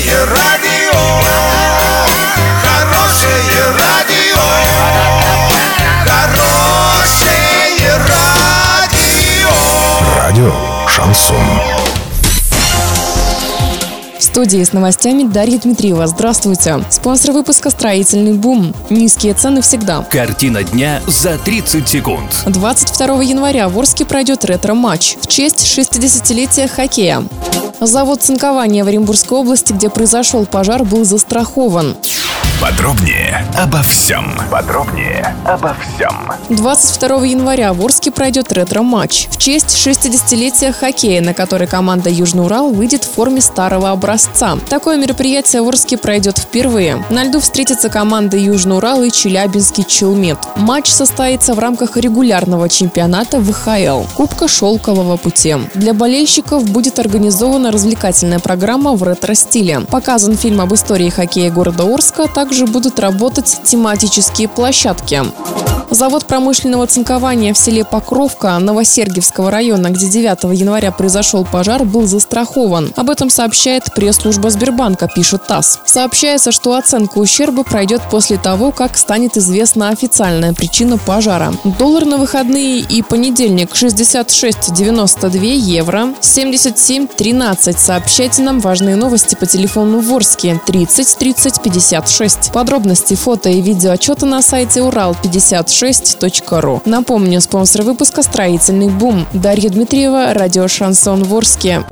Хорошее радио, хорошее радио. Радио Шансон. В студии с новостями Дарья Дмитриева. Здравствуйте. Спонсор выпуска «Строительный бум». Низкие цены всегда. Картина дня за 30 секунд. 22 января в Орске пройдет ретро-матч в честь 60-летия хоккея. Завод цинкования в Оренбургской области, где произошел пожар, был застрахован. Подробнее обо всем. 22 января в Орске пройдет ретро-матч в честь 60-летия хоккея, на который команда «Южный Урал» выйдет в форме старого образца. Такое мероприятие в Орске пройдет впервые. На льду встретятся команды «Южный Урал» и «Челябинский Челмет». Матч состоится в рамках регулярного чемпионата ВХЛ «Кубка Шелкового Пути». Для болельщиков будет организована развлекательная программа в ретро-стиле. Показан фильм об истории хоккея города Орска, также будут работать тематические площадки. Завод промышленного цинкования в селе Покровка Новосергиевского района, где 9 января произошел пожар, был застрахован. Об этом сообщает пресс-служба Сбербанка, пишет ТАСС. Сообщается, что оценка ущерба пройдет после того, как станет известна официальная причина пожара. Доллар на выходные и понедельник 66,92 евро, 77,13. Сообщайте нам важные новости по телефону в Орске 30 30 56. Подробности, фото и видеоотчеты на сайте Урал56. Напомню, спонсор выпуска «Строительный бум». Дарья Дмитриева, радио «Шансон» в Орске.